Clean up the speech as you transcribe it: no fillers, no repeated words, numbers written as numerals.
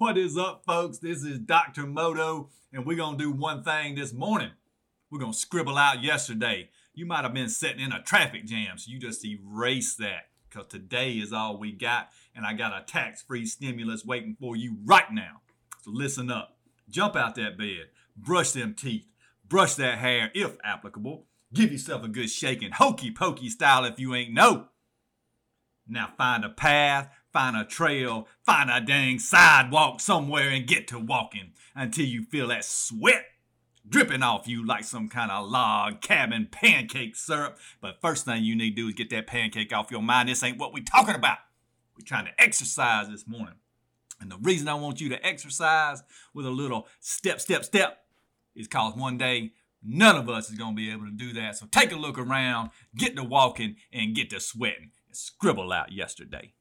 What is up, folks? This is Dr. Moto, and we're going to do one thing this morning. We're going to scribble out yesterday. You might have been sitting in a traffic jam, so you just erase that because today is all we got, and I got a tax-free stimulus waiting for you right now. So listen up. Jump out that bed. Brush them teeth. Brush that hair, if applicable. Give yourself a good shaking, hokey pokey style if you ain't know. Now find a path. Find a trail, find a dang sidewalk somewhere and get to walking until you feel that sweat dripping off you like some kind of log cabin pancake syrup. But first thing you need to do is get that pancake off your mind. This ain't what we're talking about. We're trying to exercise this morning. And the reason I want you to exercise with a little step is because one day none of us is going to be able to do that. So take a look around, get to walking, and get to sweating. And scribble out yesterday.